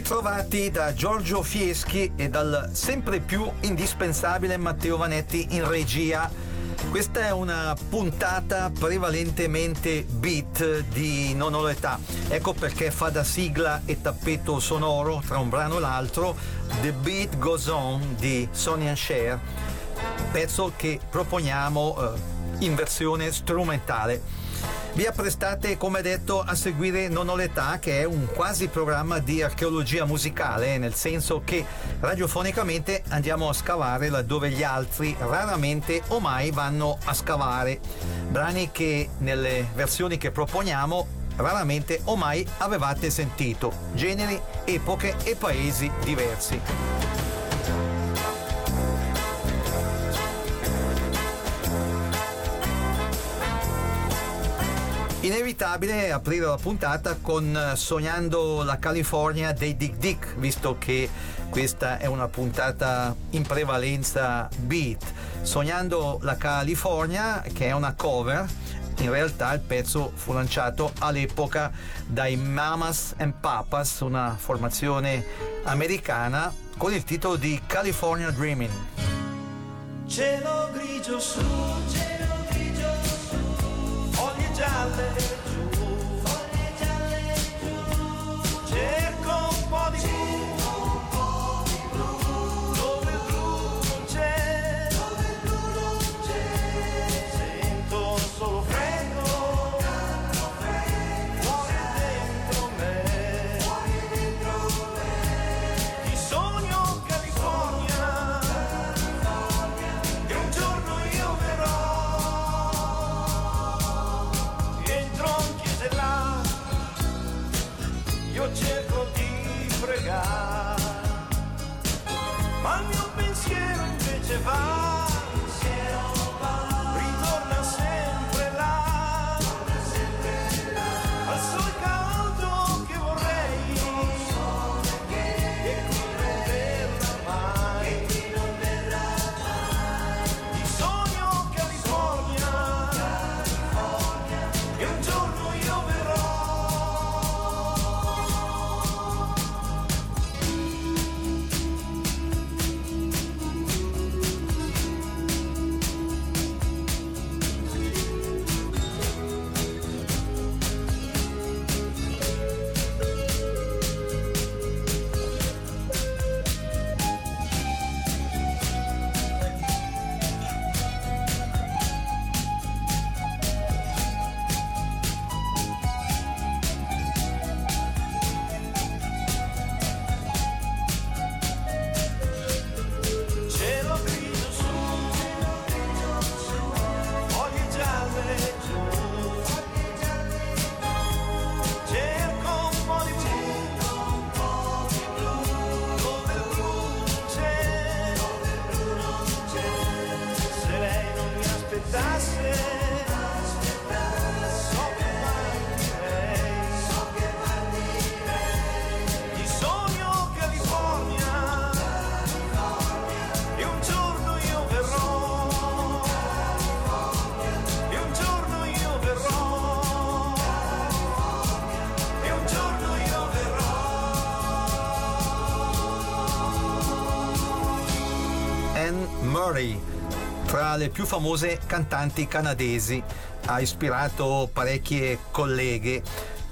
ritrovati da Giorgio Fieschi e dal sempre più indispensabile Matteo Vanetti in regia. Questa è una puntata prevalentemente beat di Non ho l'età. Ecco perché fa da sigla e tappeto sonoro tra un brano e l'altro The Beat Goes On di Sonny & Cher, pezzo che proponiamo in versione strumentale. Vi apprestate, come detto, a seguire Non ho l'età, che è un quasi programma di archeologia musicale, nel senso che radiofonicamente andiamo a scavare laddove gli altri raramente o mai vanno a scavare. Brani che nelle versioni che proponiamo raramente o mai avevate sentito. Generi, epoche e paesi diversi. Inevitabile aprire la puntata con Sognando la California dei Dick Dick, visto che questa è una puntata in prevalenza beat. Sognando la California, che è una cover, in realtà il pezzo fu lanciato all'epoca dai Mamas and Papas, una formazione americana, con il titolo di California Dreaming. Cielo grigio su, cielo grigio su, foglie gialle giù, foglie gialle giù, cerco un po' di blu, dove il blu non c'è, dove il blu non c'è, sento solo freddo, tanto freddo, fuori dentro me, ti sogno California, California, che un giorno io verrò. Io cerco di pregare, ma il mio pensiero invece va, ritorna sempre là, al sole caldo che vorrei, e qui non verrà mai, ti sogno California, e un giorno io verrò. Tra le più famose cantanti canadesi, ha ispirato parecchie colleghe.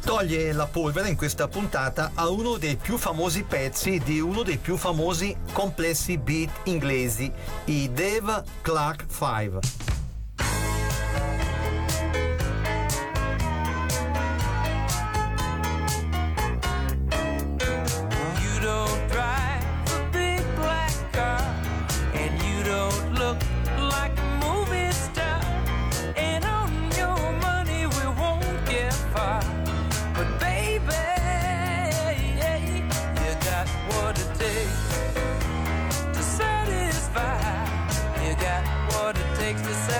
Toglie la polvere in questa puntata a uno dei più famosi pezzi di uno dei più famosi complessi beat inglesi, i Dave Clark Five. Takes the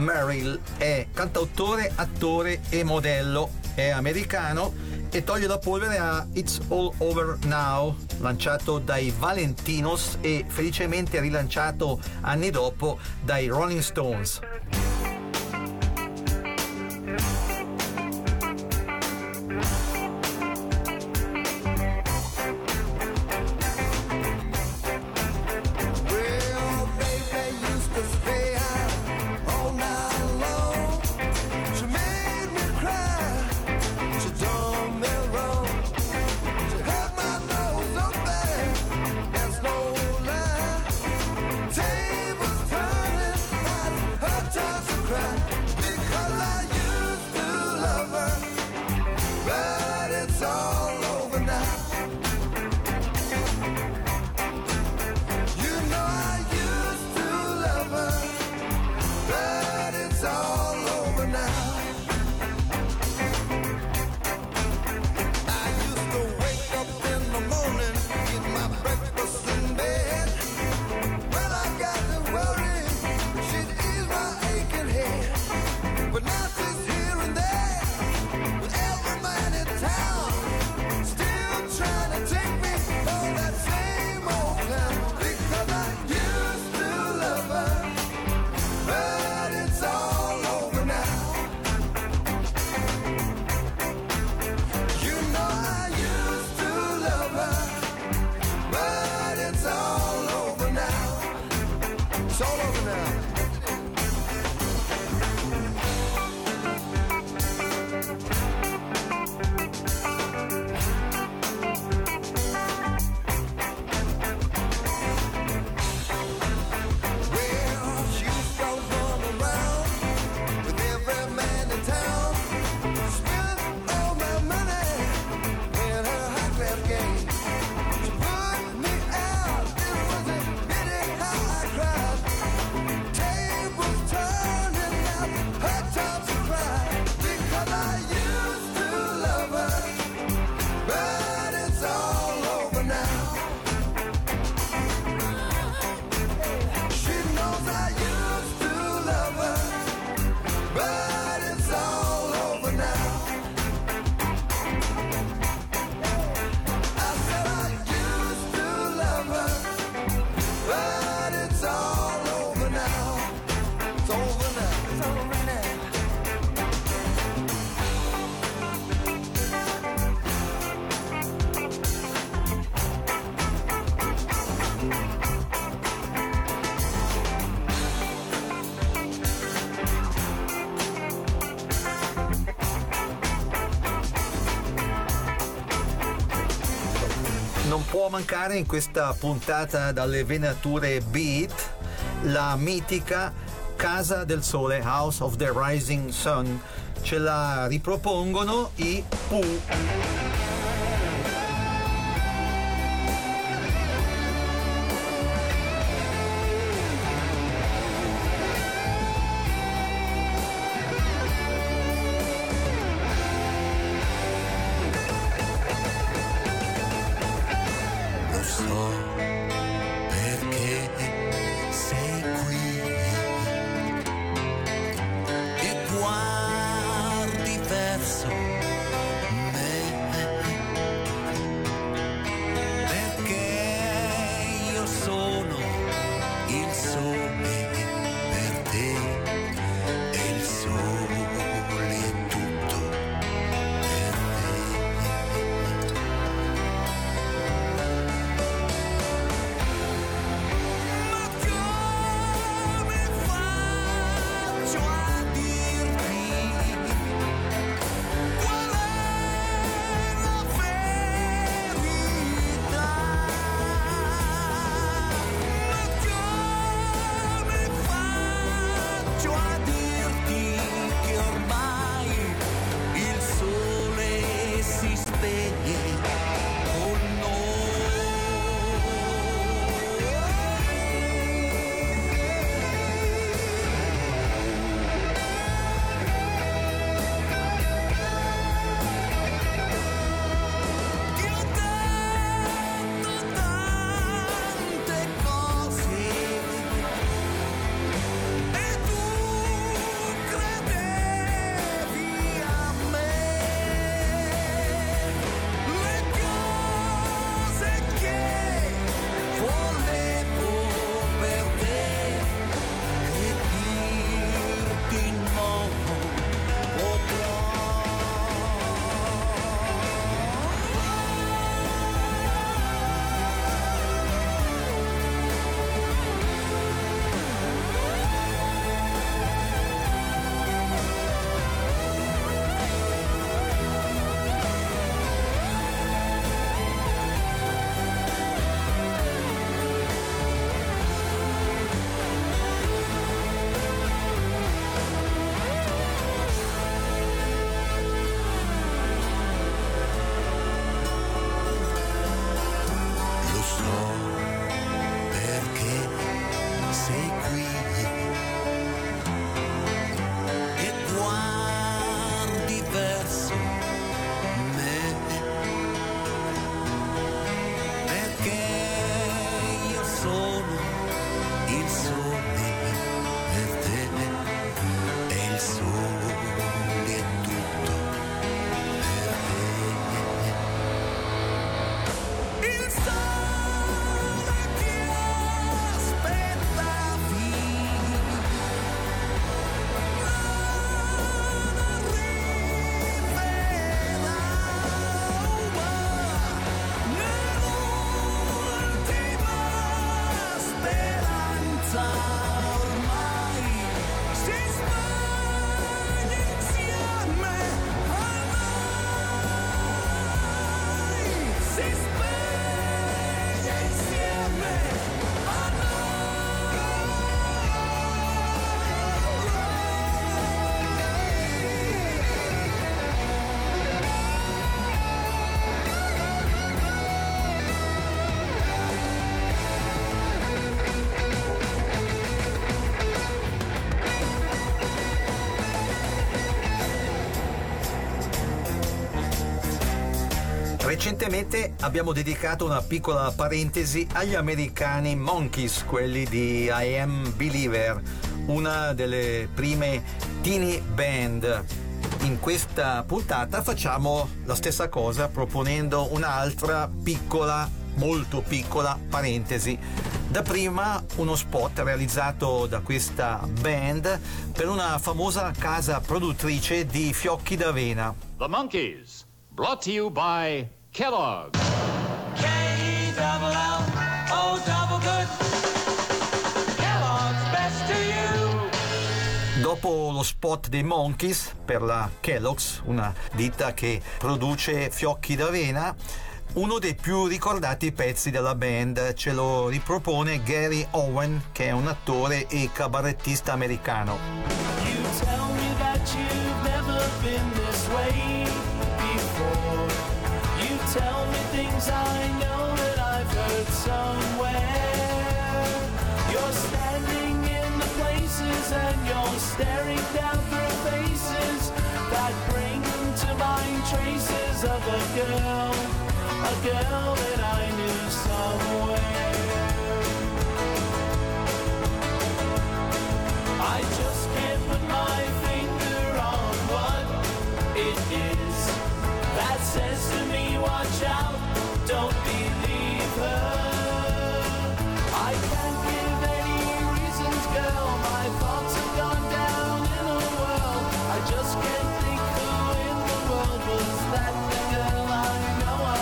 Merrill è cantautore, attore e modello, è americano e toglie la polvere a It's All Over Now, lanciato dai Valentinos e felicemente rilanciato anni dopo dai Rolling Stones. Può mancare in questa puntata dalle venature beat la mitica Casa del Sole, House of the Rising Sun. Ce la ripropongono i Poo. Verso me Recentemente abbiamo dedicato una piccola parentesi agli americani Monkees, quelli di I Am Believer, una delle prime teeny band. In questa puntata facciamo la stessa cosa proponendo un'altra piccola, molto piccola parentesi. Da prima uno spot realizzato da questa band per una famosa casa produttrice di fiocchi d'avena. The Monkees, brought to you by Kellogg's. K-E-L-L-O double good. Kellogg's best to you. Dopo lo spot dei Monkees per la Kellogg's, una ditta che produce fiocchi d'avena, uno dei più ricordati pezzi della band ce lo ripropone Gary Owen, che è un attore e cabarettista americano. You tell me that you've never been this way before. You tell me things I know that I've heard somewhere. You're standing in the places and you're staring down through faces that bring to mind traces of a girl. A girl that I knew somewhere. I just can't put my finger on what it is that says to me, watch out, don't believe her. I can't give any reasons, girl, my thoughts have gone down in a whirl. I just can't think who in the world was that the girl I know I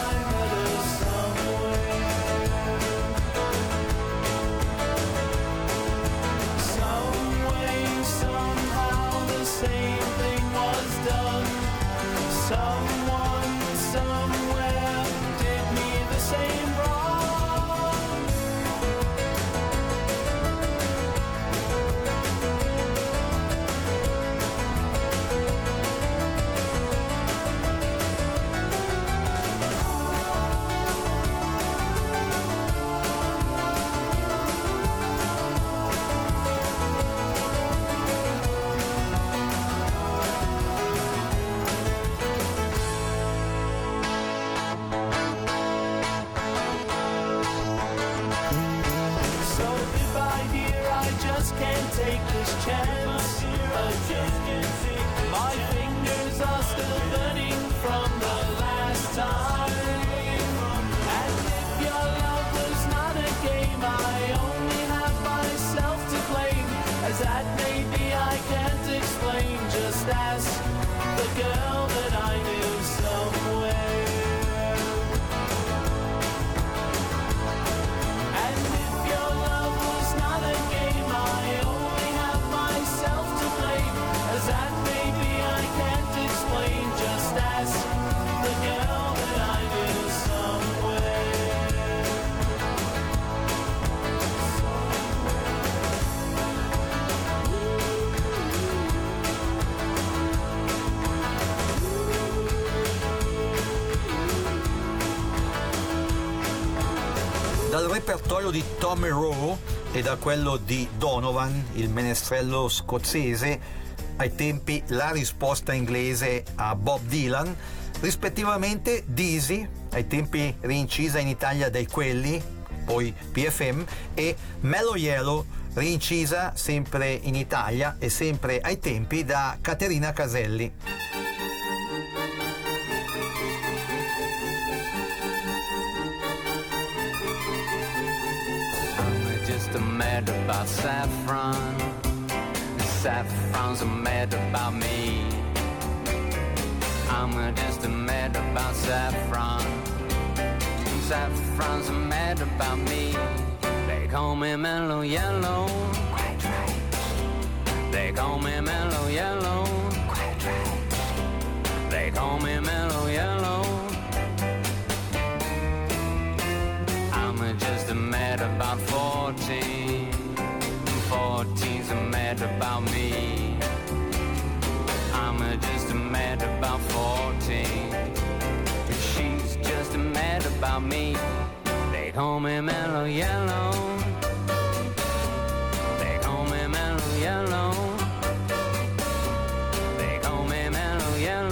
repertorio di Tommy Rowe e da quello di Donovan, il menestrello scozzese, ai tempi la risposta inglese a Bob Dylan, rispettivamente Dizzy, ai tempi rincisa in Italia dai Quelli, poi P.F.M., e Mellow Yellow, rincisa sempre in Italia e sempre ai tempi da Caterina Caselli. I'm mad about saffron, saffron's mad about me. I'm just mad about saffron, saffron's mad about me. They call me Mellow Yellow, quite right. They call me Mellow Yellow, quite right. They call me Mellow Yellow. I'm just mad about 14, 14's mad about me. I'm just mad about 14, she's just mad about me. They call me Mellow Yellow, they call me Mellow Yellow, they call me Mellow Yellow.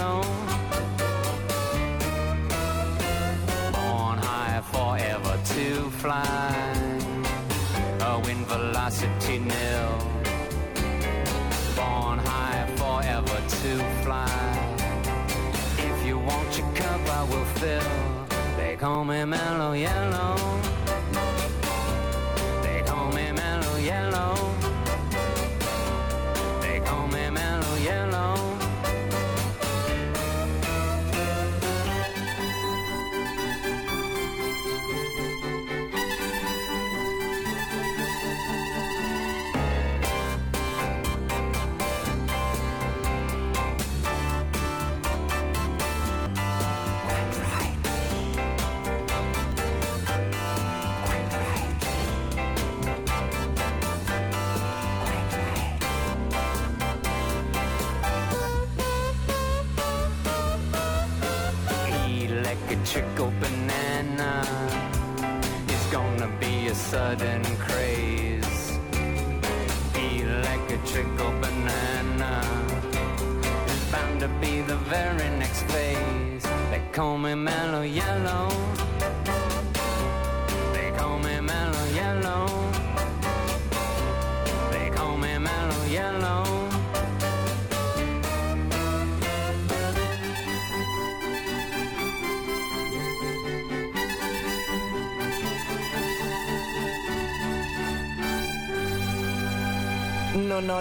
on high, forever to fly. If you want your cup, I will fill. They call me Mellow Yellow. They call me Mellow Yellow. They call me Mellow Yellow. Chico banana, it's gonna be a sudden craze. Be like a chico banana, it's bound to be the very next phase. They call me Mellow Yellow. They call me Mellow Yellow. They call me Mellow Yellow. Non ho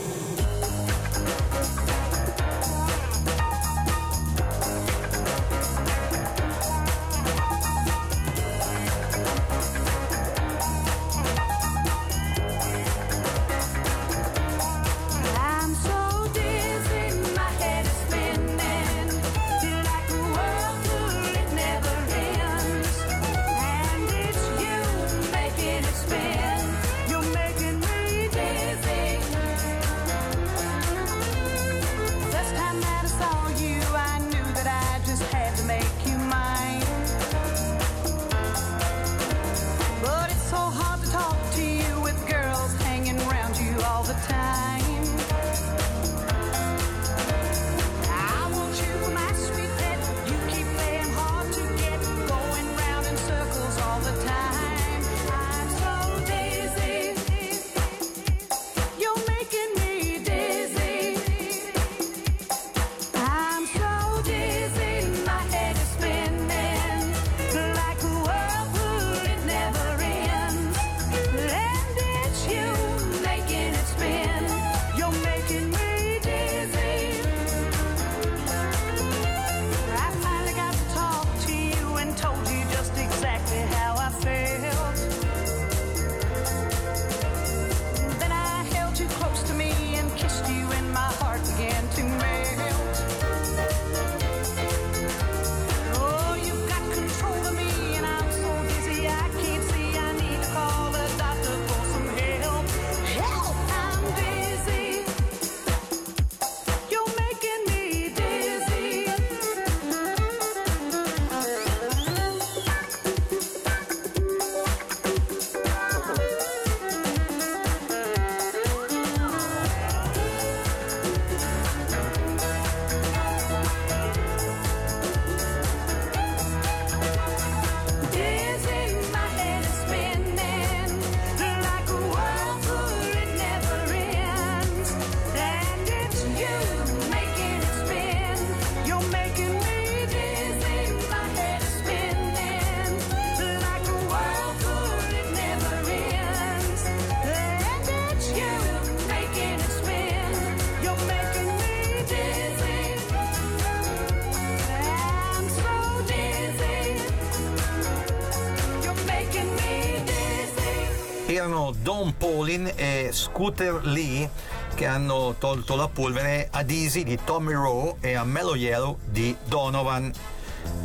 Erano Don Paulin e Scooter Lee che hanno tolto la polvere a Dizzy di Tommy Rowe e a Mellow Yellow di Donovan.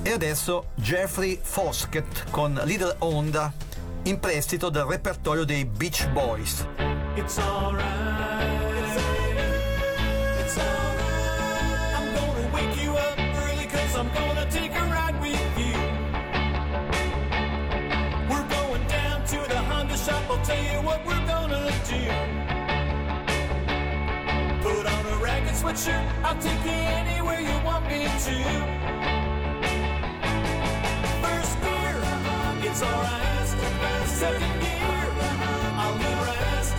E adesso Jeffrey Foskett con Little Honda, in prestito dal repertorio dei Beach Boys. It's all right. I'll tell you what we're gonna do. Put on a ragged sweatshirt, I'll take you anywhere you want me to. First gear, it's alright. Second gear, I'll be right.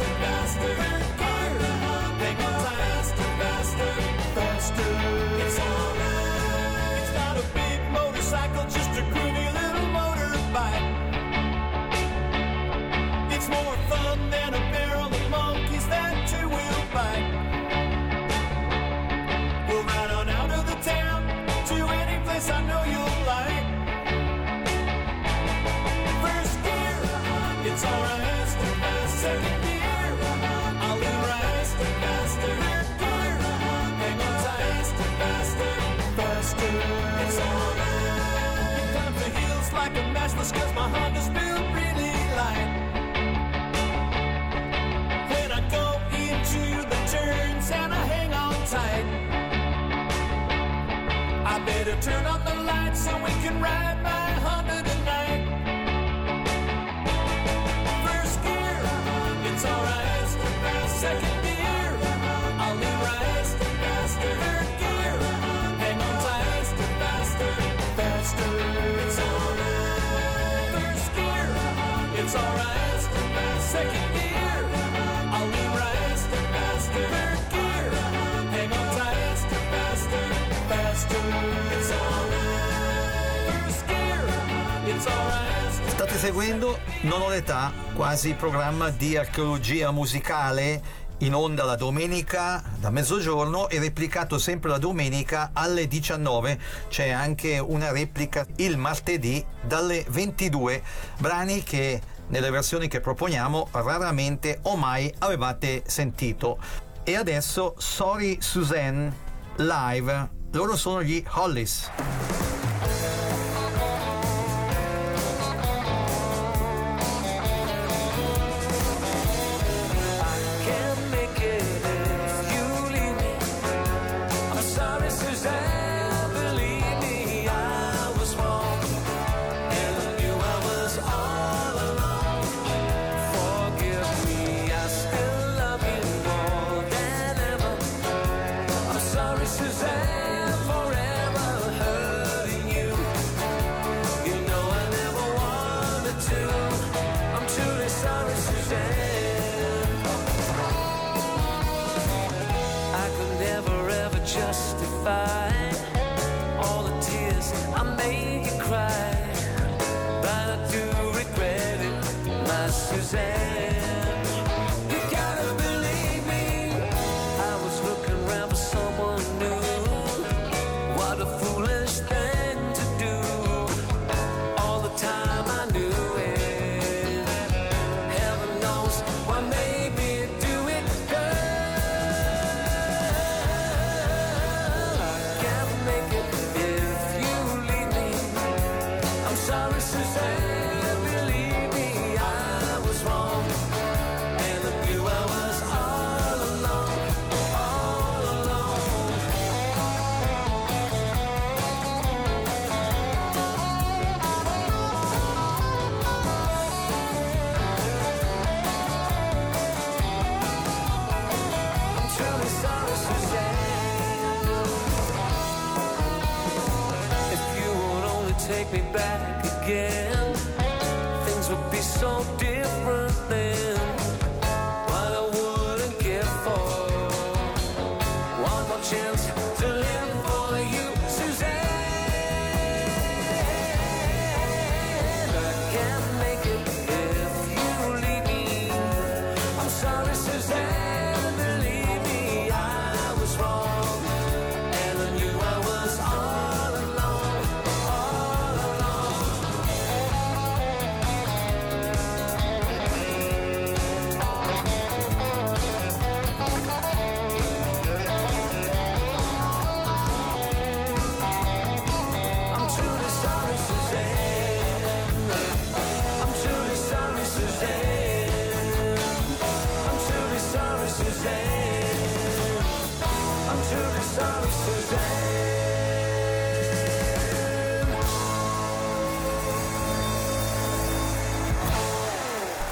turn on the lights so we can ride my Honda tonight. First gear, it's all right. Second gear, I'll leave right. Third gear, hang on tight. Faster, it's all right. First gear, it's all right. Second gear, I'll leave right. Third gear, hang on tight. Faster. State seguendo Non ho l'età, quasi programma di archeologia musicale, in onda la domenica da mezzogiorno e replicato sempre la domenica alle 19. C'è anche una replica il martedì dalle 22. Brani che nelle versioni che proponiamo raramente o mai avevate sentito. E adesso Sorry Suzanne live. Loro sono gli Hollies.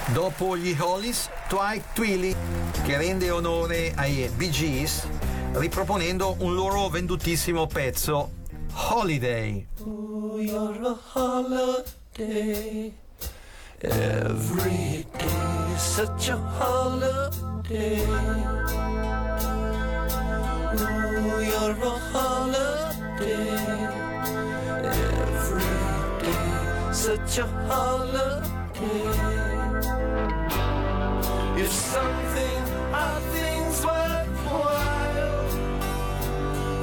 Dopo gli Hollies, Twilight Twilly, che rende onore ai Bee Gees, riproponendo un loro vendutissimo pezzo, Holiday. Oh, you're a holiday, every day is such a holiday. Oh, you're a holiday, every day such a holiday. If something, our things worthwhile.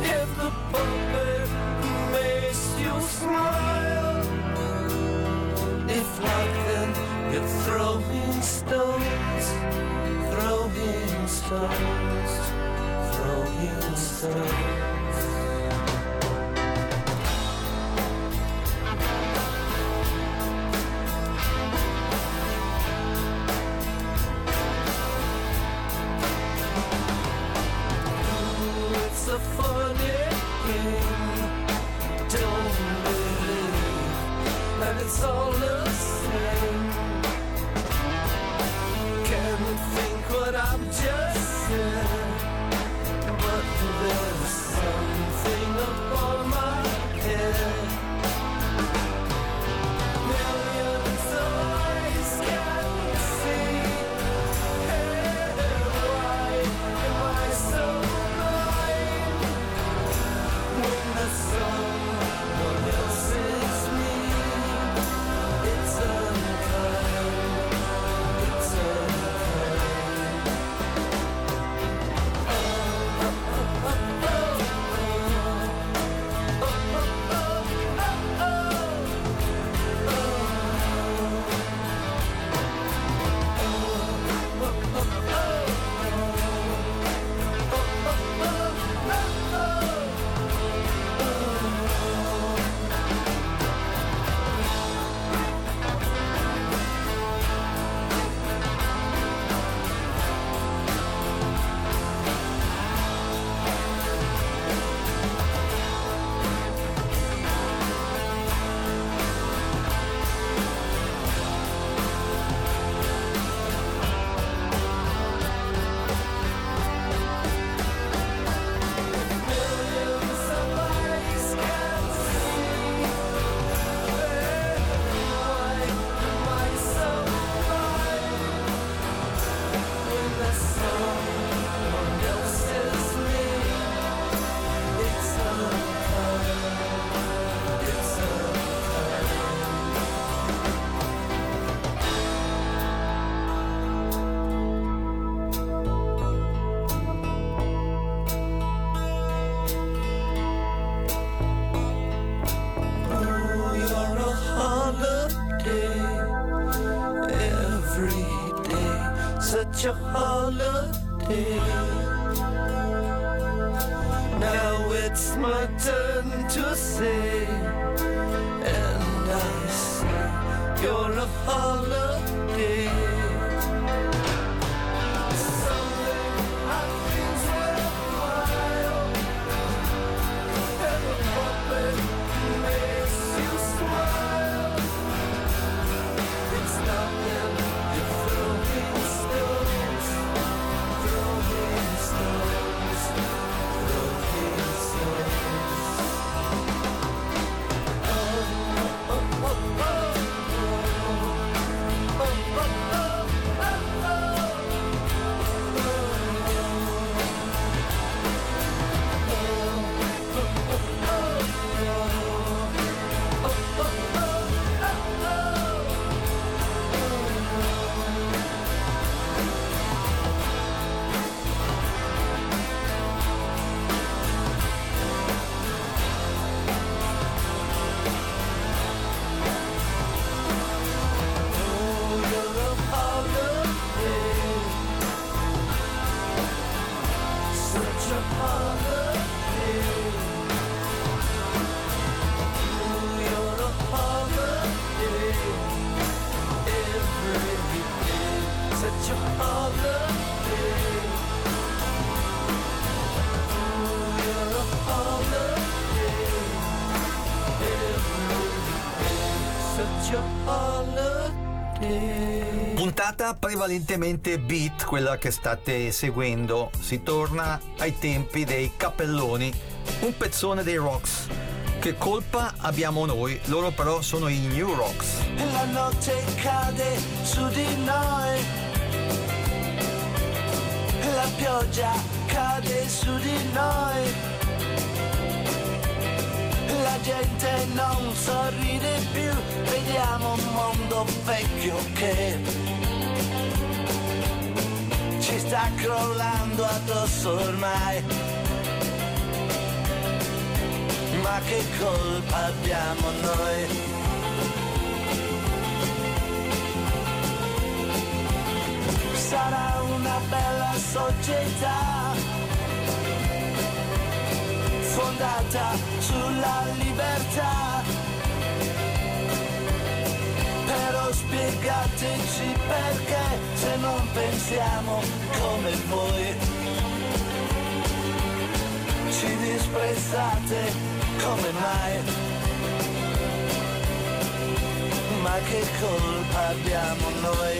If the puppet makes you smile. If not, then you're throwing stones, throwing stones, throwing stones. A funny thing to such a holiday. Now it's my turn to say, and I say, you're a holiday. Puntata prevalentemente beat, quella che state seguendo. Si torna ai tempi dei cappelloni, un pezzone dei Rocks. Che colpa abbiamo noi? Loro però sono i New Rocks. E la notte cade su di noi, e la pioggia cade su di noi, e la gente non sorride più. Vediamo un mondo vecchio che ci sta crollando addosso ormai. Ma che colpa abbiamo noi? Sarà una bella società fondata sulla libertà, però spiegateci perché se non pensiamo come voi ci disprezzate. Come mai? Ma che colpa abbiamo noi?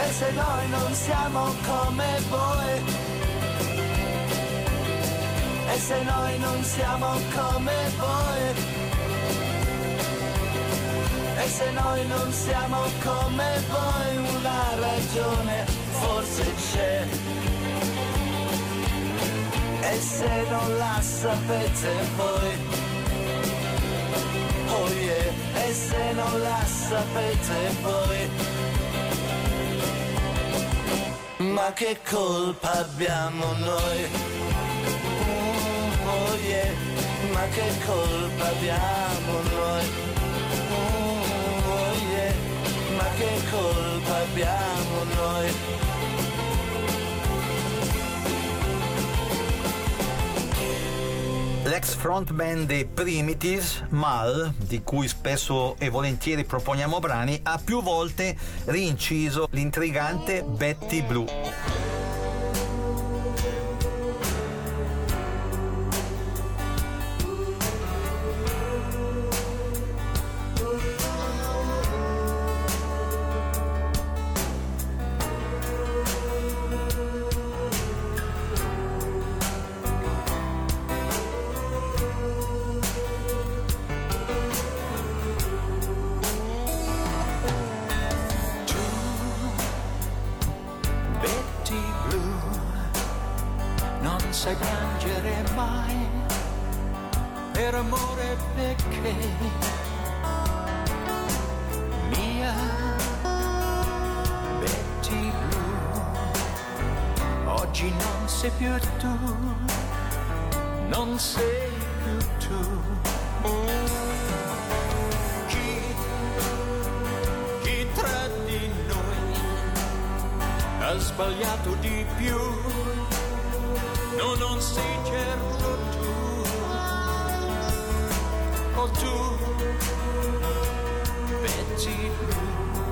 E se noi non siamo come voi? E se noi non siamo come voi? E se noi non siamo come voi? Una ragione forse c'è. E se non la sapete voi, oh yeah, e se non la sapete voi, ma che colpa abbiamo noi? Oh yeah, ma che colpa abbiamo noi? Oh yeah, ma che colpa abbiamo noi? L'ex frontman dei Primitives, Mal, di cui spesso e volentieri proponiamo brani, ha più volte rinciso l'intrigante Betty Blue. Non sei più tu. ha sbagliato di più, no, non sei certo tu, o tu, Betty Blue,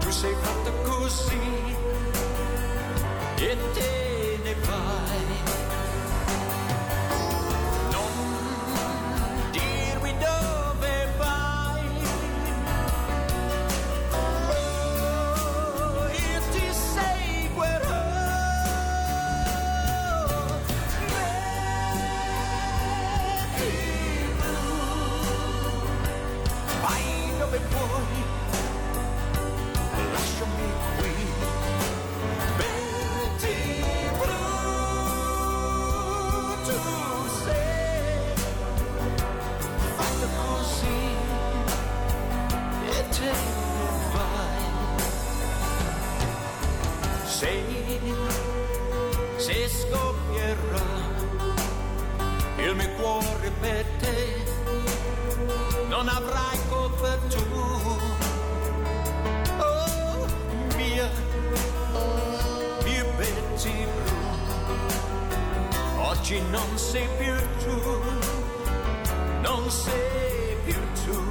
tu sei fatta così e te ne vai. Se scoppierà il mio cuore per te, non avrai copertura, oh mia Betty Blue, oggi non sei più tu, non sei più tu.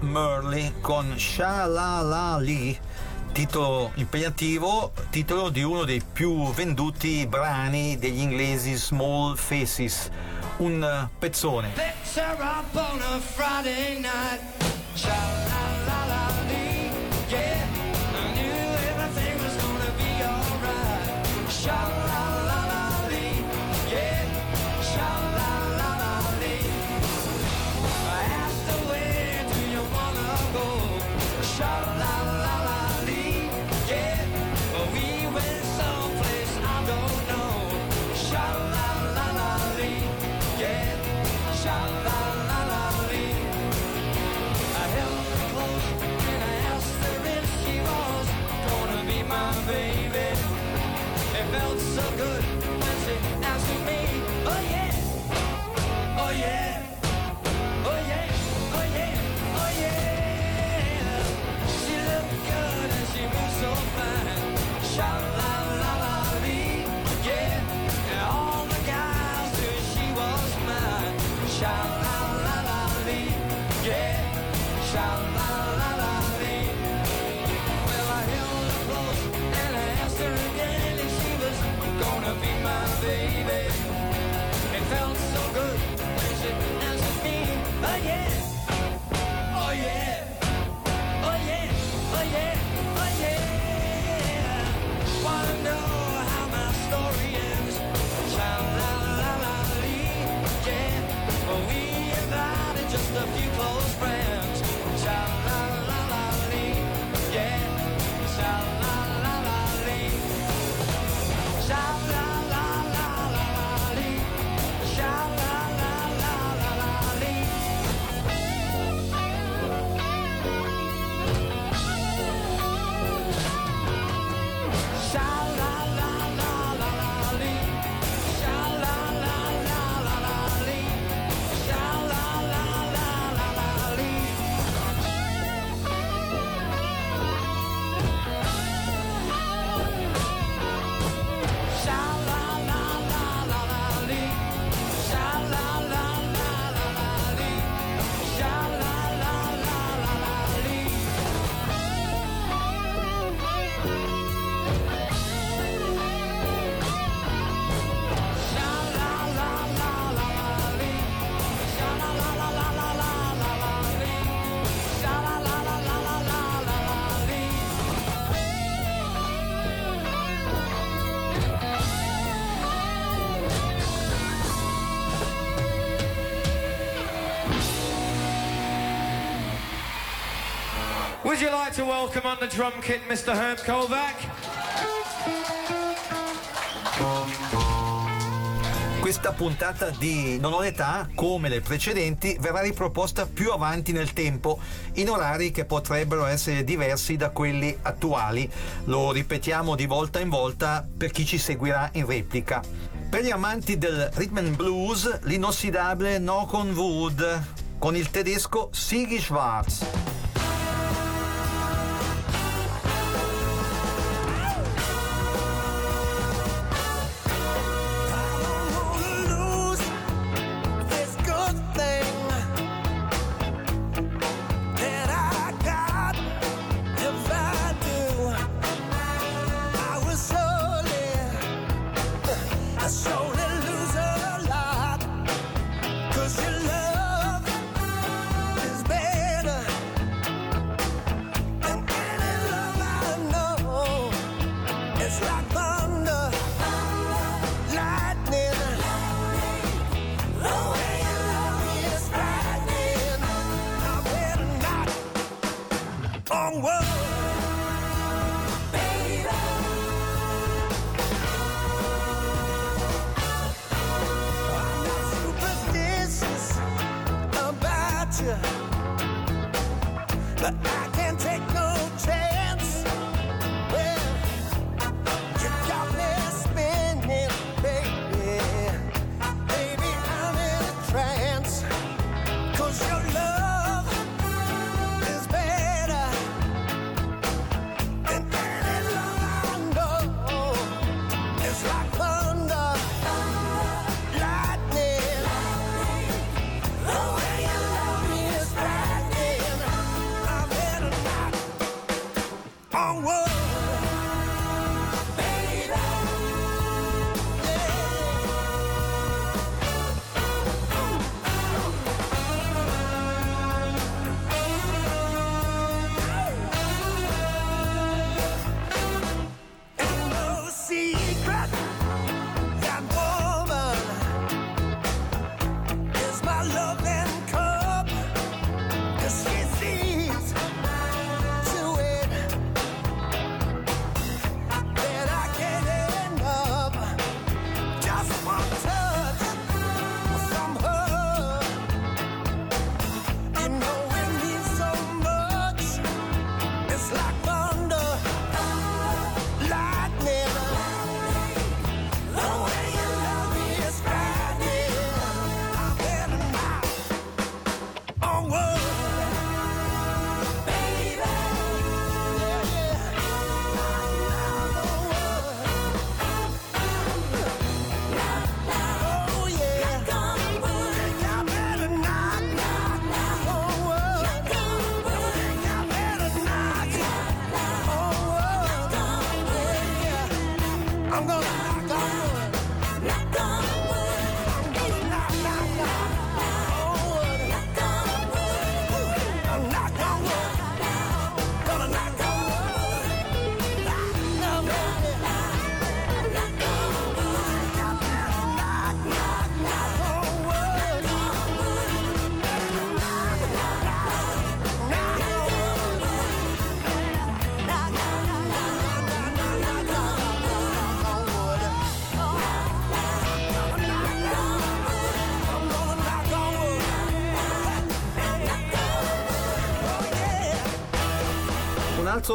Murley con Shalalali, titolo impegnativo, titolo di uno dei più venduti brani degli inglesi Small Faces, un pezzone. Felt so good when she asked me, oh yeah, oh yeah, oh yeah, oh yeah, oh yeah. She looked good and she moved so fine. Sha la la la lee, yeah. And all the guys knew she was mine. Sha la la la lee, yeah. Sha la la la lee. Well, I held her close and I asked her again. Gonna be my baby. It felt so good when she answered me. Oh yeah, oh yeah, oh yeah, oh yeah, oh yeah. Wanna know how my story ends? Sha la la la lee, yeah. Well, we invited just a few close friends. Sha la la la lee, yeah. Sha la la la lee. Sha-la-la-la-la-lee, sha-la-la-la-la-lee. Would you like to welcome on the drum kit Mr. Herm Kovac? Questa puntata di Non ho l'età, come le precedenti, verrà riproposta più avanti nel tempo, in orari che potrebbero essere diversi da quelli attuali. Lo ripetiamo di volta in volta per chi ci seguirà in replica. Per gli amanti del rhythm and blues, l'inossidabile No con Wood, con il tedesco Siggy Schwarz.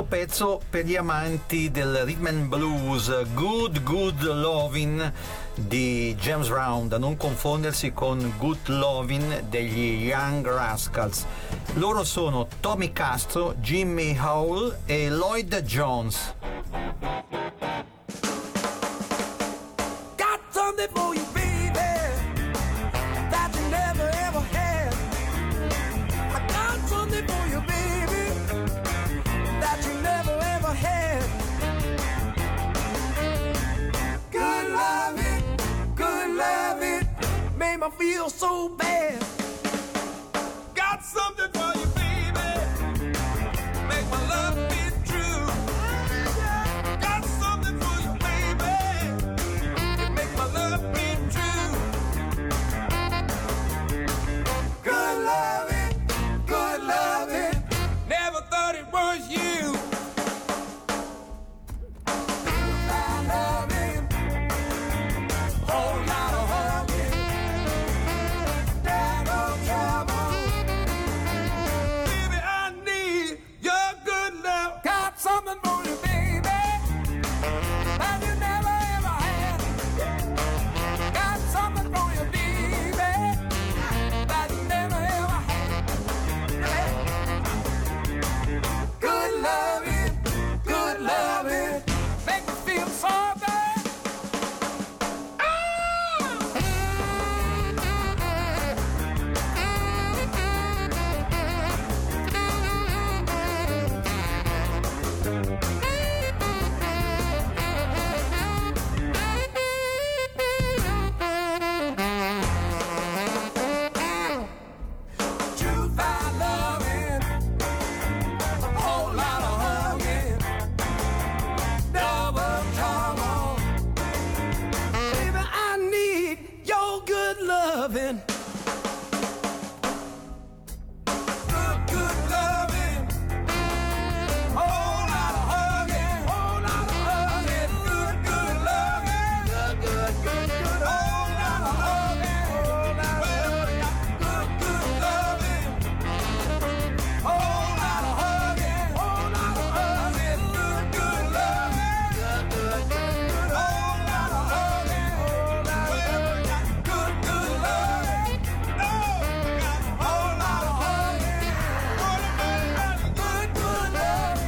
Pezzo per gli amanti del rhythm and blues, Good Good Lovin' di James Round, da non confondersi con Good Lovin' degli Young Rascals. Loro sono Tommy Castro, Jimmy Howell e Lloyd Jones. Feel so bad. Got something for you, baby. Make my love be true. Got something for you, baby. Make my love be true. Good loving, good loving. Never thought it was.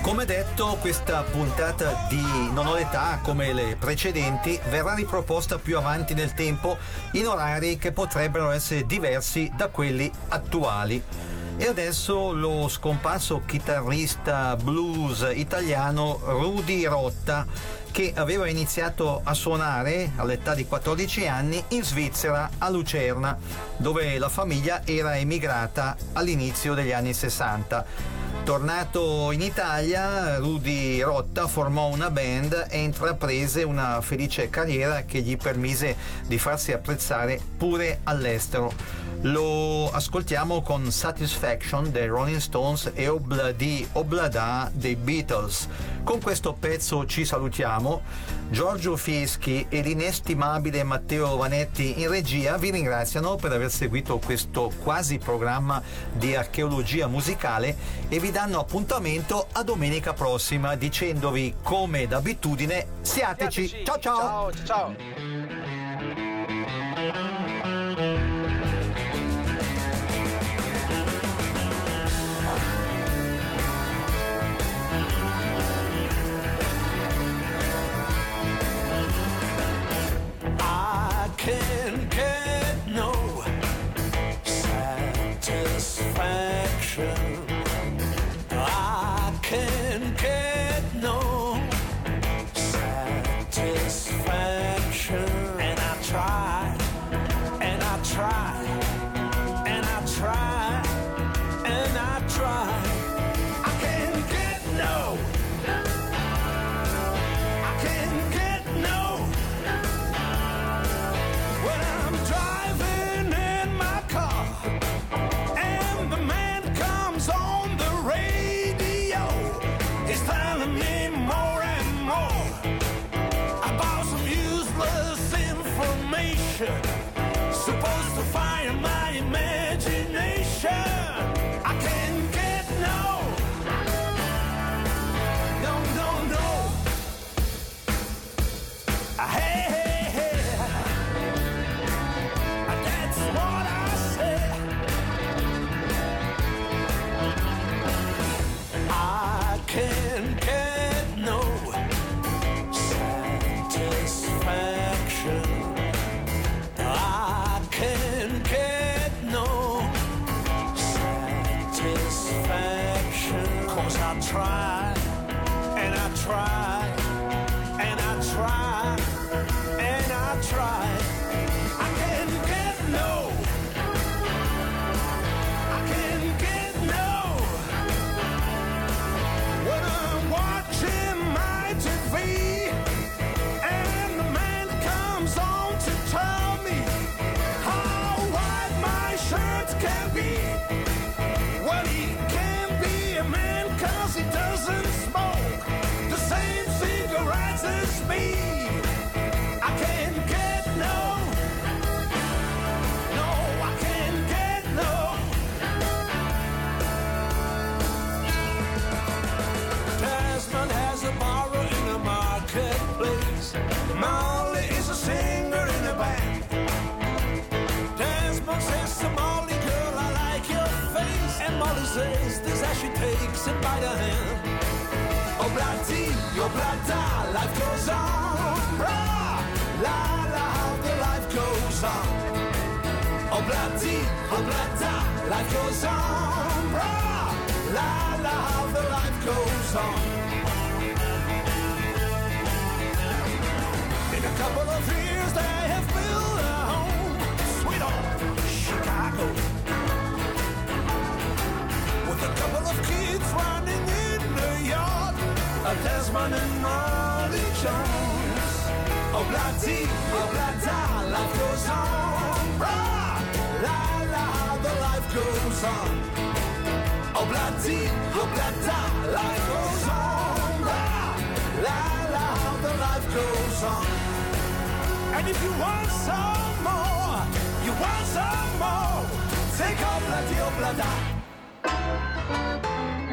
Come detto, questa puntata di Non ho l'età, come le precedenti, verrà riproposta più avanti nel tempo in orari che potrebbero essere diversi da quelli attuali. E adesso lo scomparso chitarrista blues italiano Rudy Rotta, che aveva iniziato a suonare all'età di 14 anni in Svizzera, a Lucerna, dove la famiglia era emigrata all'inizio degli anni 60. Tornato in Italia, Rudy Rotta formò una band e intraprese una felice carriera che gli permise di farsi apprezzare pure all'estero. Lo ascoltiamo con Satisfaction dei Rolling Stones e Obladi Oblada dei Beatles. Con questo pezzo ci salutiamo. Giorgio Fieschi e l'inestimabile Matteo Vanetti in regia vi ringraziano per aver seguito questo quasi programma di archeologia musicale e vi danno appuntamento a domenica prossima, dicendovi come d'abitudine siateci. Ciao ciao! Ciao, ciao. Can't get no satisfaction. I can't get no satisfaction. And I try, and I try, and I try, and I try. I can't get no. I can't get no. Supposed to fire my imagination. I can't get no. No, no, no. Hey, hey, hey. That's what I said. I can't get no satisfaction. I try, and I try, and I try, and I try. I can't get no. I can't get no. When I'm watching my TV, and the man comes on to tell me how wide my shirts can be. Well, he can't be a man, 'cause he doesn't smoke the same cigarettes as me. I can't get no. No, I can't get no. Desmond has a borrower in the marketplace. Molly is a singer in a band. Desmond says to Molly, girl, I like your face. And Molly says this as she takes it by the hand. Oblati, oblata, life goes on. La la, the life goes on. Oblati, oblata, life goes on. La la, the life goes on. In a couple of years they have built a home, sweet home, Chicago. With a couple of kids running in the yard, a Desmond and Molly Jones. Oblati, oblata, life goes on. La la, the life goes on. Oblati, oblata, life goes on. La la, the life goes on. And if you want some more, you want some more, take oblati, oblata. Thank you.